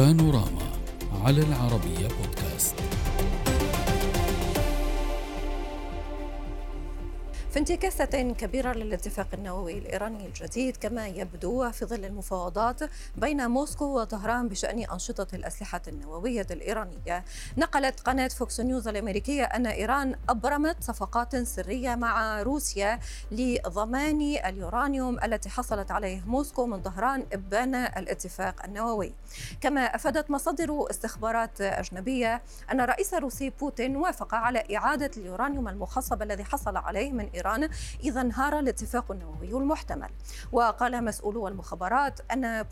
بانوراما على العربية بودكاست. في انتكاسة كبيرة للاتفاق النووي الإيراني الجديد كما يبدو، وفي ظل المفاوضات بين موسكو وطهران بشأن أنشطة الأسلحة النووية الإيرانية، نقلت قناة فوكس نيوز الأمريكية أن إيران أبرمت صفقات سرية مع روسيا لضمان اليورانيوم التي حصلت عليه موسكو من طهران إبان الاتفاق النووي. كما أفادت مصادر استخبارات أجنبية أن الرئيس الروسي بوتين وافق على إعادة اليورانيوم المخصب الذي حصل عليه من إيران إذا انهار الاتفاق النووي المحتمل. وقال مسؤولو المخابرات أن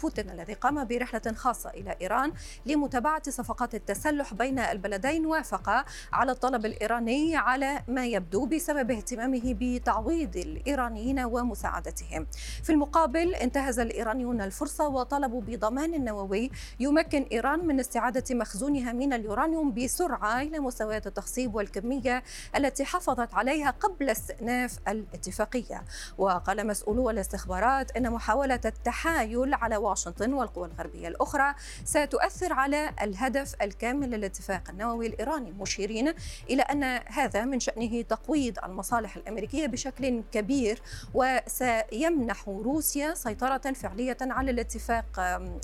بوتين الذي قام برحلة خاصة إلى إيران لمتابعة صفقات التسلح بين البلدين وافق على الطلب الإيراني على ما يبدو بسبب اهتمامه بتعويض الإيرانيين ومساعدتهم. في المقابل انتهز الإيرانيون الفرصة وطلبوا بضمان نووي يمكن إيران من استعادة مخزونها من اليورانيوم بسرعة إلى مستويات التخصيب والكمية التي حافظت عليها قبل استئناف الاتفاقية. وقال مسؤولو الاستخبارات أن محاولة التحايل على واشنطن والقوى الغربية الأخرى ستؤثر على الهدف الكامل للاتفاق النووي الإيراني، مشيرين إلى أن هذا من شأنه تقويض المصالح الأمريكية بشكل كبير، وسيمنح روسيا سيطرة فعلية على الاتفاق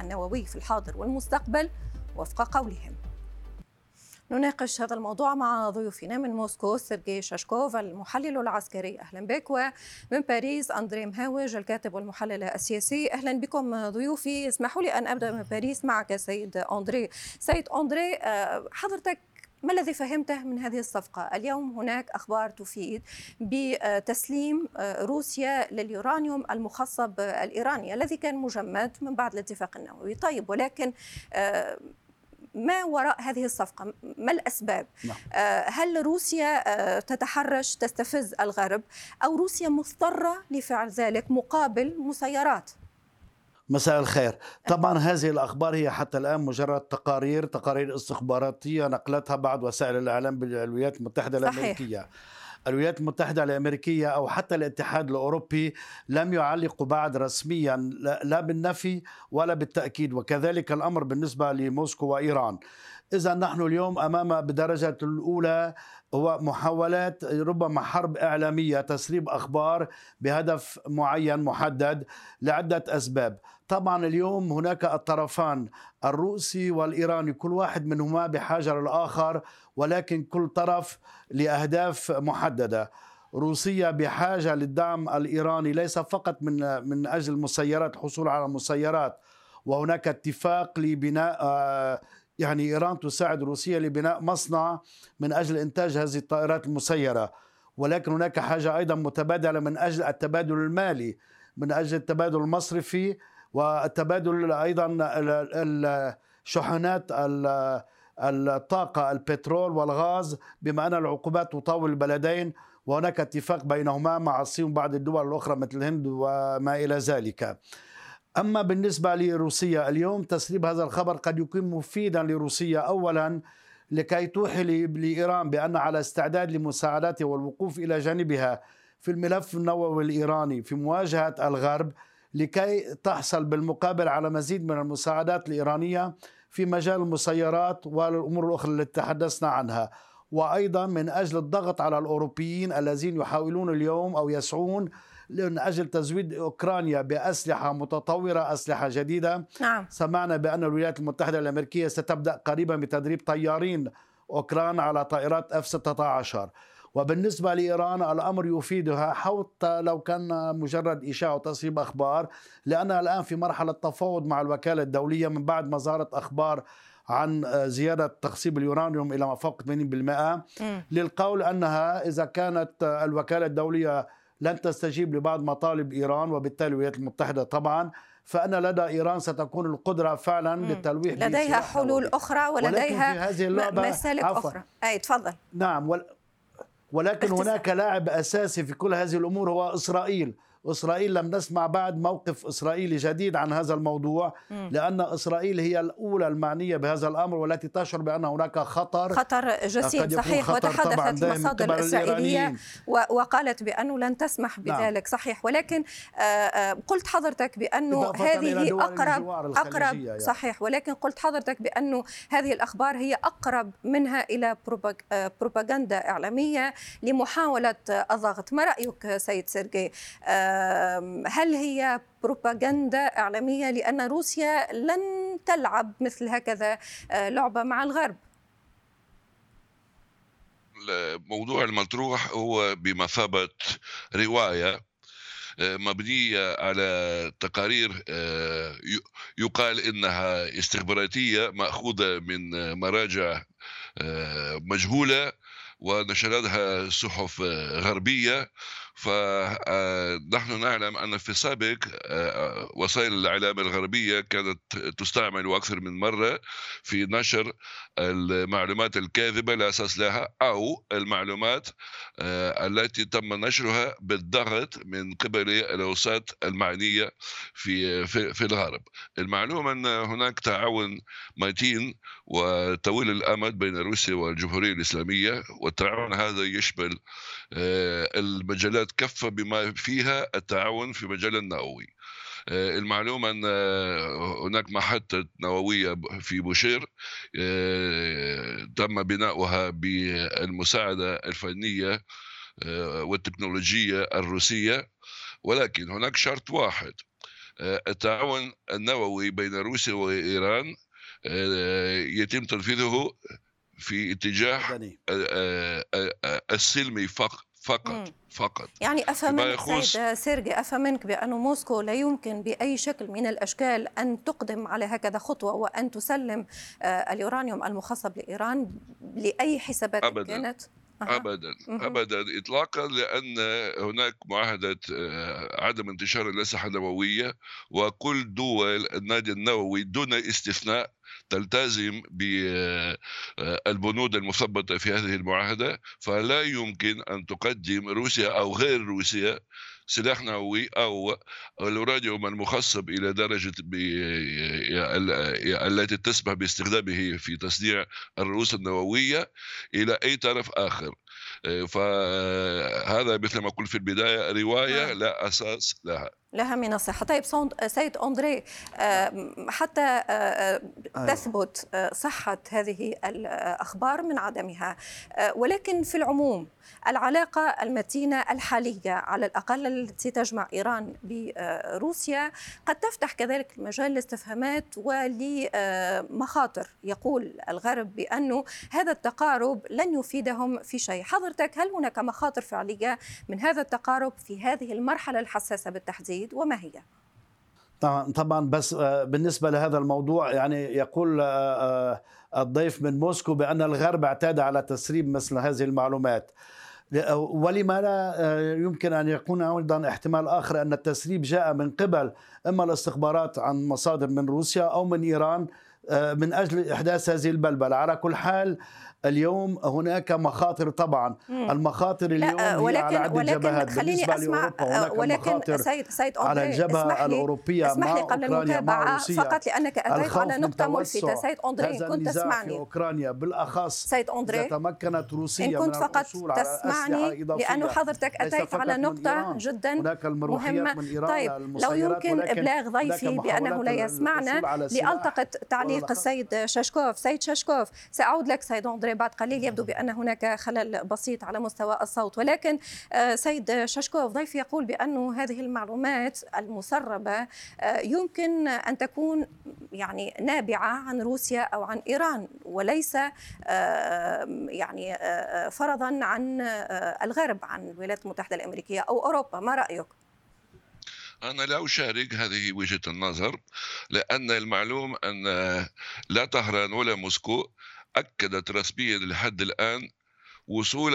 النووي في الحاضر والمستقبل وفق قولهم. نناقش هذا الموضوع مع ضيوفنا من موسكو سيرجي شاشكوف المحلل العسكري، أهلا بك، ومن باريس أندري مهاوج الكاتب والمحلل السياسي. أهلا بكم ضيوفي. اسمحوا لي أن أبدأ من باريس معك سيد أندري. سيد أندري، حضرتك ما الذي فهمته من هذه الصفقة؟ اليوم هناك أخبار تفيد بتسليم روسيا لليورانيوم المخصب الإيراني الذي كان مجمد من بعد الاتفاق النووي. طيب، ولكن ما وراء هذه الصفقة؟ ما الأسباب؟ هل روسيا تتحرش تستفز الغرب، أو روسيا مضطرة لفعل ذلك مقابل مسيرات؟ مساء الخير. طبعا هذه الأخبار هي حتى الآن مجرد تقارير استخباراتية نقلتها بعض وسائل الإعلام بالولايات المتحدة الأمريكية. صحيح. الولايات المتحدة الأمريكية أو حتى الاتحاد الأوروبي لم يعلقوا بعد رسميا لا بالنفي ولا بالتأكيد، وكذلك الأمر بالنسبة لموسكو وإيران. إذا نحن اليوم أمام بدرجة الأولى هو محاولات ربما حرب إعلامية، تسريب أخبار بهدف معين محدد لعدة أسباب. طبعا اليوم هناك الطرفان الروسي والإيراني، كل واحد منهما بحاجة للآخر، ولكن كل طرف لأهداف محددة. روسيا بحاجة للدعم الإيراني ليس فقط من أجل المسيرات، حصول على مسيرات، وهناك اتفاق لبناء إيران تساعد روسيا لبناء مصنع من أجل إنتاج هذه الطائرات المسيرة، ولكن هناك حاجة أيضا متبادلة من أجل التبادل المالي، من أجل التبادل المصرفي، والتبادل أيضا الشحنات الطاقة، البترول والغاز، بما أن العقوبات تطاول البلدين، وهناك اتفاق بينهما مع الصين وبعض الدول الأخرى مثل الهند وما إلى ذلك. أما بالنسبة لروسيا اليوم، تسريب هذا الخبر قد يكون مفيدا لروسيا، أولا لكي توحي لإيران بأن على استعداد لمساعدتها والوقوف إلى جانبها في الملف النووي الإيراني في مواجهة الغرب، لكي تحصل بالمقابل على مزيد من المساعدات الإيرانية في مجال المسيرات والأمور الأخرى التي تحدثنا عنها، وأيضا من أجل الضغط على الأوروبيين الذين يحاولون اليوم أو يسعون من أجل تزويد أوكرانيا بأسلحة متطورة، أسلحة جديدة. نعم. سمعنا بأن الولايات المتحدة الأمريكية ستبدأ قريبا بتدريب طيارين أوكران على طائرات F-16. وبالنسبة لإيران الأمر يفيدها، حتى لو كان مجرد إشاعة وتسريب أخبار، لأنها الآن في مرحلة تفاوض مع الوكالة الدولية من بعد ما ظهرت أخبار عن زيادة تخصيب اليورانيوم إلى ما فوق 80% للقول أنها إذا كانت الوكالة الدولية لن تستجيب لبعض مطالب إيران وبالتالي الولايات المتحدة طبعا، فأن لدى إيران ستكون القدرة فعلا للتلويح، لديها حلول أخرى ولديها مسالك أخرى. تفضل. نعم، ولكن هناك لاعب أساسي في كل هذه الأمور هو إسرائيل. إسرائيل لم نسمع بعد موقف إسرائيلي جديد عن هذا الموضوع، لأن إسرائيل هي الأولى المعنية بهذا الأمر والتي تشعر بأن هناك خطر جسيم. صحيح، وتحدثت مصادر إسرائيلية وقالت بأنه لن تسمح بذلك. نعم. صحيح، ولكن قلت حضرتك بأنه هذه أقرب يعني. صحيح، ولكن قلت حضرتك بأنه هذه الأخبار هي أقرب منها إلى بروباغندا إعلامية لمحاولة الضغط. ما رأيك سيد سيرجي؟ هل هي بروباغندا إعلامية لأن روسيا لن تلعب مثل هكذا لعبة مع الغرب؟ الموضوع المطروح هو بمثابة رواية مبنية على تقارير يقال إنها استخباراتية مأخوذة من مراجع مجهولة ونشرتها صحف غربية. فنحن نعلم أن في السابق وسائل الإعلام الغربية كانت تستعمل أكثر من مرة في نشر المعلومات الكاذبة لا أساس لها، أو المعلومات التي تم نشرها بالضغط من قبل الأوساط المعنية في الغرب. المعلوم أن هناك تعاون متين وطويل الأمد بين روسيا والجمهورية الإسلامية، والتعاون هذا يشمل المجالات كفة بما فيها التعاون في مجال النووي. المعلوم أن هناك محطة نووية في بوشير تم بناؤها بالمساعدة الفنية والتكنولوجية الروسية، ولكن هناك شرط واحد: التعاون النووي بين روسيا وإيران يتم تنفيذه في اتجاه السلمي فقط. يعني أفهمنك بأنه موسكو لا يمكن بأي شكل من الأشكال أن تقدم على هكذا خطوة وأن تسلم اليورانيوم المخصب لإيران لأي حسابات كانت؟ أبدا إطلاقا، لأن هناك معاهدة عدم انتشار الأسلحة النووية، وكل دول النادي النووي دون استثناء تلتزم بالبنود المثبتة في هذه المعاهدة. فلا يمكن أن تقدم روسيا أو غير روسيا سلاح نووي أو اليورانيوم المخصب إلى درجة التي تسمح باستخدامه في تصنيع الرؤوس النووية إلى أي طرف آخر. فهذا مثل ما قلت في البداية رواية لا أساس لها من الصحة. طيب سيد أندري، حتى تثبت صحة هذه الأخبار من عدمها، ولكن في العموم العلاقة المتينة الحالية على الأقل التي تجمع إيران بروسيا قد تفتح كذلك المجال لاستفهامات ولمخاطر. يقول الغرب بأنه هذا التقارب لن يفيدهم في شيء. حضرتك، هل هناك مخاطر فعلية من هذا التقارب في هذه المرحلة الحساسة بالتحديد وما هي؟ طبعا، بس بالنسبة لهذا الموضوع يعني يقول الضيف من موسكو بأن الغرب اعتاد على تسريب مثل هذه المعلومات، ولما لا يمكن أن يكون أيضا احتمال آخر أن التسريب جاء من قبل إما الاستخبارات عن مصادر من روسيا أو من إيران من أجل إحداث هذه البلبلة. على كل حال اليوم هناك مخاطر، طبعا المخاطر اليوم على عدة جبهات. بالنسبة لأوروبا هناك مخاطر سيد على الجبهة الأوروبية مع أوكرانيا مع روسيا. فقط لأنك أتيت على نقطة ملفتة سيد أندري، كنت تسمعني. في أوكرانيا بالأخص سيد أندري، إذا تمكنت روسيا من الحصول على أسلحة إضافية، لأنه حضرتك أتيت على نقطة جدا مهمة. طيب لو يمكن إبلاغ ضيفي بأنه لا يسمعنا لألتقط تعليق السيد شاشكوف. سيد شاشكوف، سأعود لك سيد أندري بعد قليل. يبدو بأن هناك خلل بسيط على مستوى الصوت، ولكن سيد شاشكوف ضيفي يقول بأنه هذه المعلومات المسربة يمكن أن تكون يعني نابعة عن روسيا أو عن إيران وليس يعني فرضا عن الغرب، عن الولايات المتحدة الأمريكية أو أوروبا. ما رأيك؟ أنا لا أشارك هذه وجهة النظر، لأن المعلوم أن لا طهران ولا موسكو أكدت رسميا لحد الآن وصول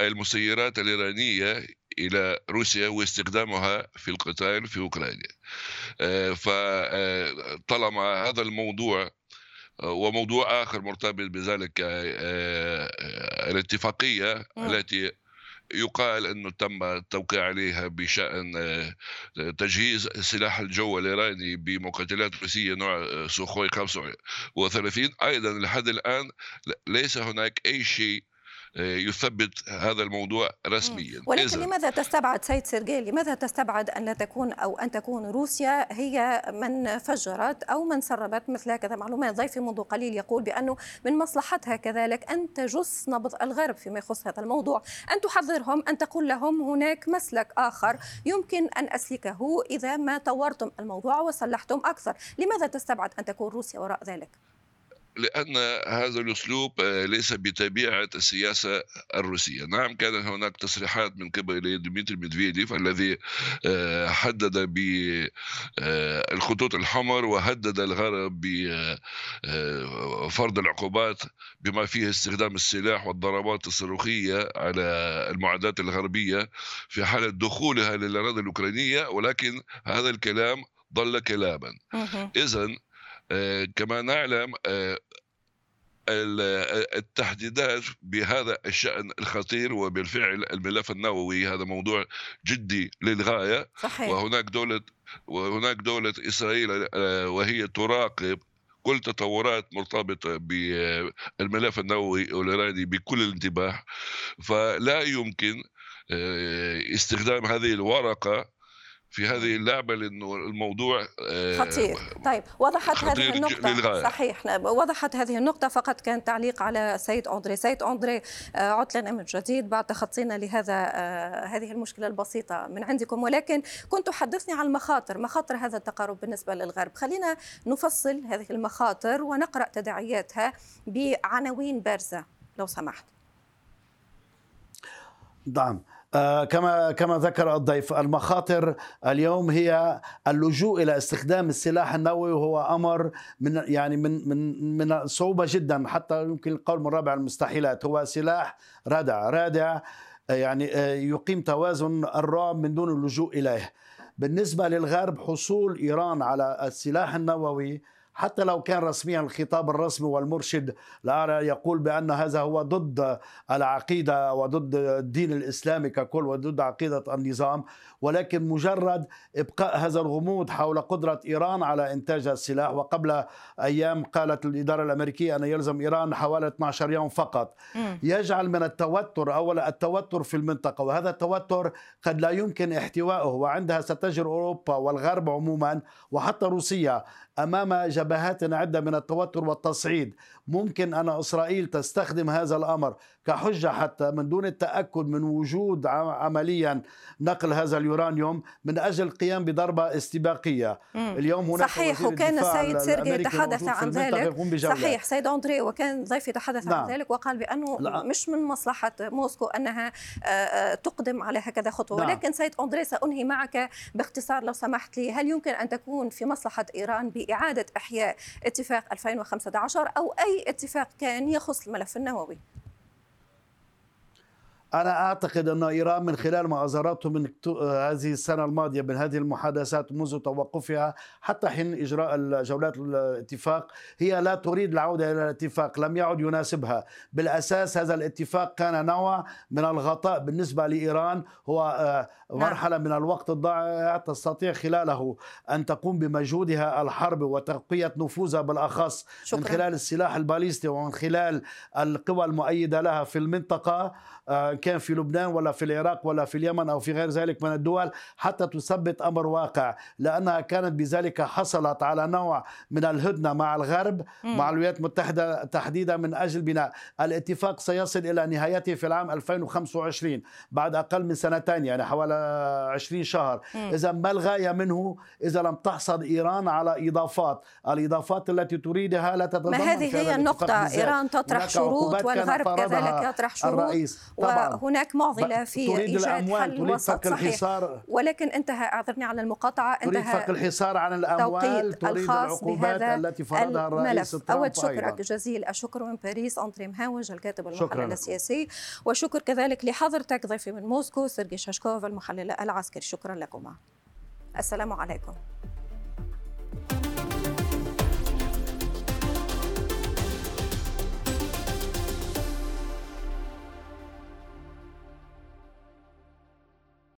المسيرات الإيرانية إلى روسيا واستخدامها في القتال في أوكرانيا. فطالما هذا الموضوع وموضوع آخر مرتبط بذلك الاتفاقية التي يقال أنه تم التوقيع عليها بشأن تجهيز سلاح الجو الإيراني بمقاتلات روسية نوع سوخوي 35. أيضا لحد الآن ليس هناك أي شيء يثبت هذا الموضوع رسميا. ولكن لماذا تستبعد سيد سيرجي، لماذا تستبعد أن تكون روسيا هي من فجرت أو من سربت مثل هكذا معلومات؟ ضيفي منذ قليل يقول بأنه من مصلحتها كذلك أن تجس نبض الغرب فيما يخص هذا الموضوع، أن تحذرهم، أن تقول لهم هناك مسلك آخر يمكن أن أسلكه إذا ما طورتم الموضوع وصلحتم أكثر. لماذا تستبعد أن تكون روسيا وراء ذلك؟ لأن هذا الأسلوب ليس بطبيعة السياسة الروسية. نعم كان هناك تصريحات من قبل ديمتري ميدفيديف الذي حدد بالخطوط الحمر وهدد الغرب بفرض العقوبات بما فيه استخدام السلاح والضربات الصاروخية على المعدات الغربية في حالة دخولها للأراضي الأوكرانية، ولكن هذا الكلام ظل كلاما. إذن كما نعلم التحديدات بهذا الشأن الخطير، وبالفعل الملف النووي هذا موضوع جدي للغاية. صحيح. وهناك دولة إسرائيل وهي تراقب كل تطورات مرتبطة بالملف النووي الإيراني بكل الانتباه، فلا يمكن استخدام هذه الورقة في هذه اللعبة لأنه الموضوع خطير. طيب وضحت هذه النقطة للغاية. صحيح وضحت هذه النقطة. فقط كان تعليق على سيد أندري. سيد أندري، عطلنا من جديد بعد تخطينا لهذا هذه المشكلة البسيطة من عندكم، ولكن كنت تحدثني عن المخاطر، مخاطر هذا التقارب بالنسبة للغرب. خلينا نفصل هذه المخاطر ونقرأ تداعياتها بعناوين بارزة لو سمحت. نعم، كما ذكر الضيف، المخاطر اليوم هي اللجوء الى استخدام السلاح النووي، وهو امر من يعني من من من صعوبه جدا، حتى يمكن القول من رابع المستحيلات. هو سلاح رادع يعني يقيم توازن الرعب من دون اللجوء اليه. بالنسبه للغرب، حصول ايران على السلاح النووي حتى لو كان رسميا الخطاب الرسمي والمرشد الأعلى يقول بأن هذا هو ضد العقيدة وضد الدين الإسلامي ككل وضد عقيدة النظام، ولكن مجرد إبقاء هذا الغموض حول قدرة إيران على إنتاج السلاح. وقبل أيام قالت الإدارة الأمريكية أن يلزم إيران حوالي 12 يوم فقط، يجعل من التوتر، أولا التوتر في المنطقة، وهذا التوتر قد لا يمكن احتوائه، وعندها ستجر أوروبا والغرب عموما وحتى روسيا أمام جبهات عدة من التوتر والتصعيد. ممكن أن إسرائيل تستخدم هذا الأمر كحجة حتى من دون التأكد من وجود عمليا نقل هذا اليورانيوم من أجل القيام بضربة استباقية. اليوم هناك صحيح، وكان السيد سيرجي تحدث عن ذلك. صحيح سيد أندري، وكان ضيفي تحدث عن ذلك وقال بأنه مش من مصلحة موسكو أنها تقدم على هكذا خطوة. ولكن سيد أندري سأنهي معك باختصار لو سمحت لي، هل يمكن أن تكون في مصلحة إيران بإعادة إحياء اتفاق 2015 أو أي اتفاق كان يخص الملف النووي؟ أنا أعتقد أن إيران من خلال ما أظهرته من هذه السنة الماضية من هذه المحادثات منذ توقفها حتى حين إجراء جولات الاتفاق، هي لا تريد العودة إلى الاتفاق، لم يعد يناسبها. بالأساس هذا الاتفاق كان نوع من الغطاء بالنسبة لإيران، هو مرحلة من الوقت الضائع تستطيع خلاله أن تقوم بمجهودها الحرب وتقوية نفوذها بالأخص. شكرا. من خلال السلاح الباليستي ومن خلال القوى المؤيدة لها في المنطقة، كان في لبنان ولا في العراق ولا في اليمن أو في غير ذلك من الدول، حتى تثبت أمر واقع، لأنها كانت بذلك حصلت على نوع من الهدنة مع الغرب، مع الولايات المتحدة تحديدا، من أجل بناء الاتفاق. سيصل إلى نهايته في العام 2025 بعد أقل من سنتين، يعني حوالي 20 شهر. إذا ما الغاية منه إذا لم تحصل إيران على إضافات؟ الإضافات التي تريدها لا تتضمن. ما هذه هي النقطة، إيران تطرح شروط والغرب كذلك يطرح شروط، هناك معضلة في إيجاد حل وسط. صحيح، ولكن انتهى، أعذرني على المقاطعة، انتهى فك الحصار عن الأموال، تريد العقوبات التي فرضها الرئيس ترامب. أود شكرك جزيل الشكر من باريس أندري مهاوج الكاتب والمحلل السياسي، وشكر كذلك لحضرتك ضيفي من موسكو سيرجي شاشكوف المحلل العسكري. شكرا لكما. السلام عليكم.